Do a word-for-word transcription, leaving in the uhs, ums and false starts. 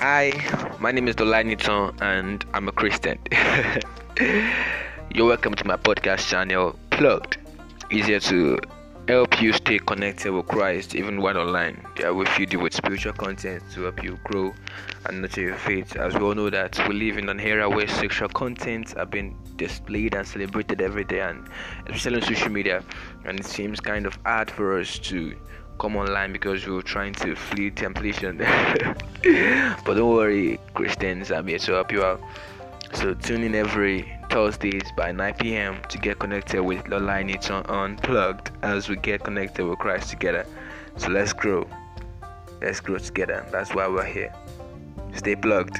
Hi, my name is Dolani Tong and I'm a Christian. You're welcome to my podcast channel, Plugged. Easier to help you stay connected with Christ even while online. Yeah, we feed you with spiritual content to help you grow and nurture your faith. As we all know that we live in an era where sexual contents are being displayed and celebrated every day, and especially on social media, and it seems kind of hard for us to come online because we were trying to flee temptation. But don't worry, Christians, I'm here to help you out. So tune in every Thursdays by nine p.m. to get connected with Dolani Tong Unplugged as we get connected with Christ together. So let's grow. Let's grow together. That's why we're here. Stay plugged.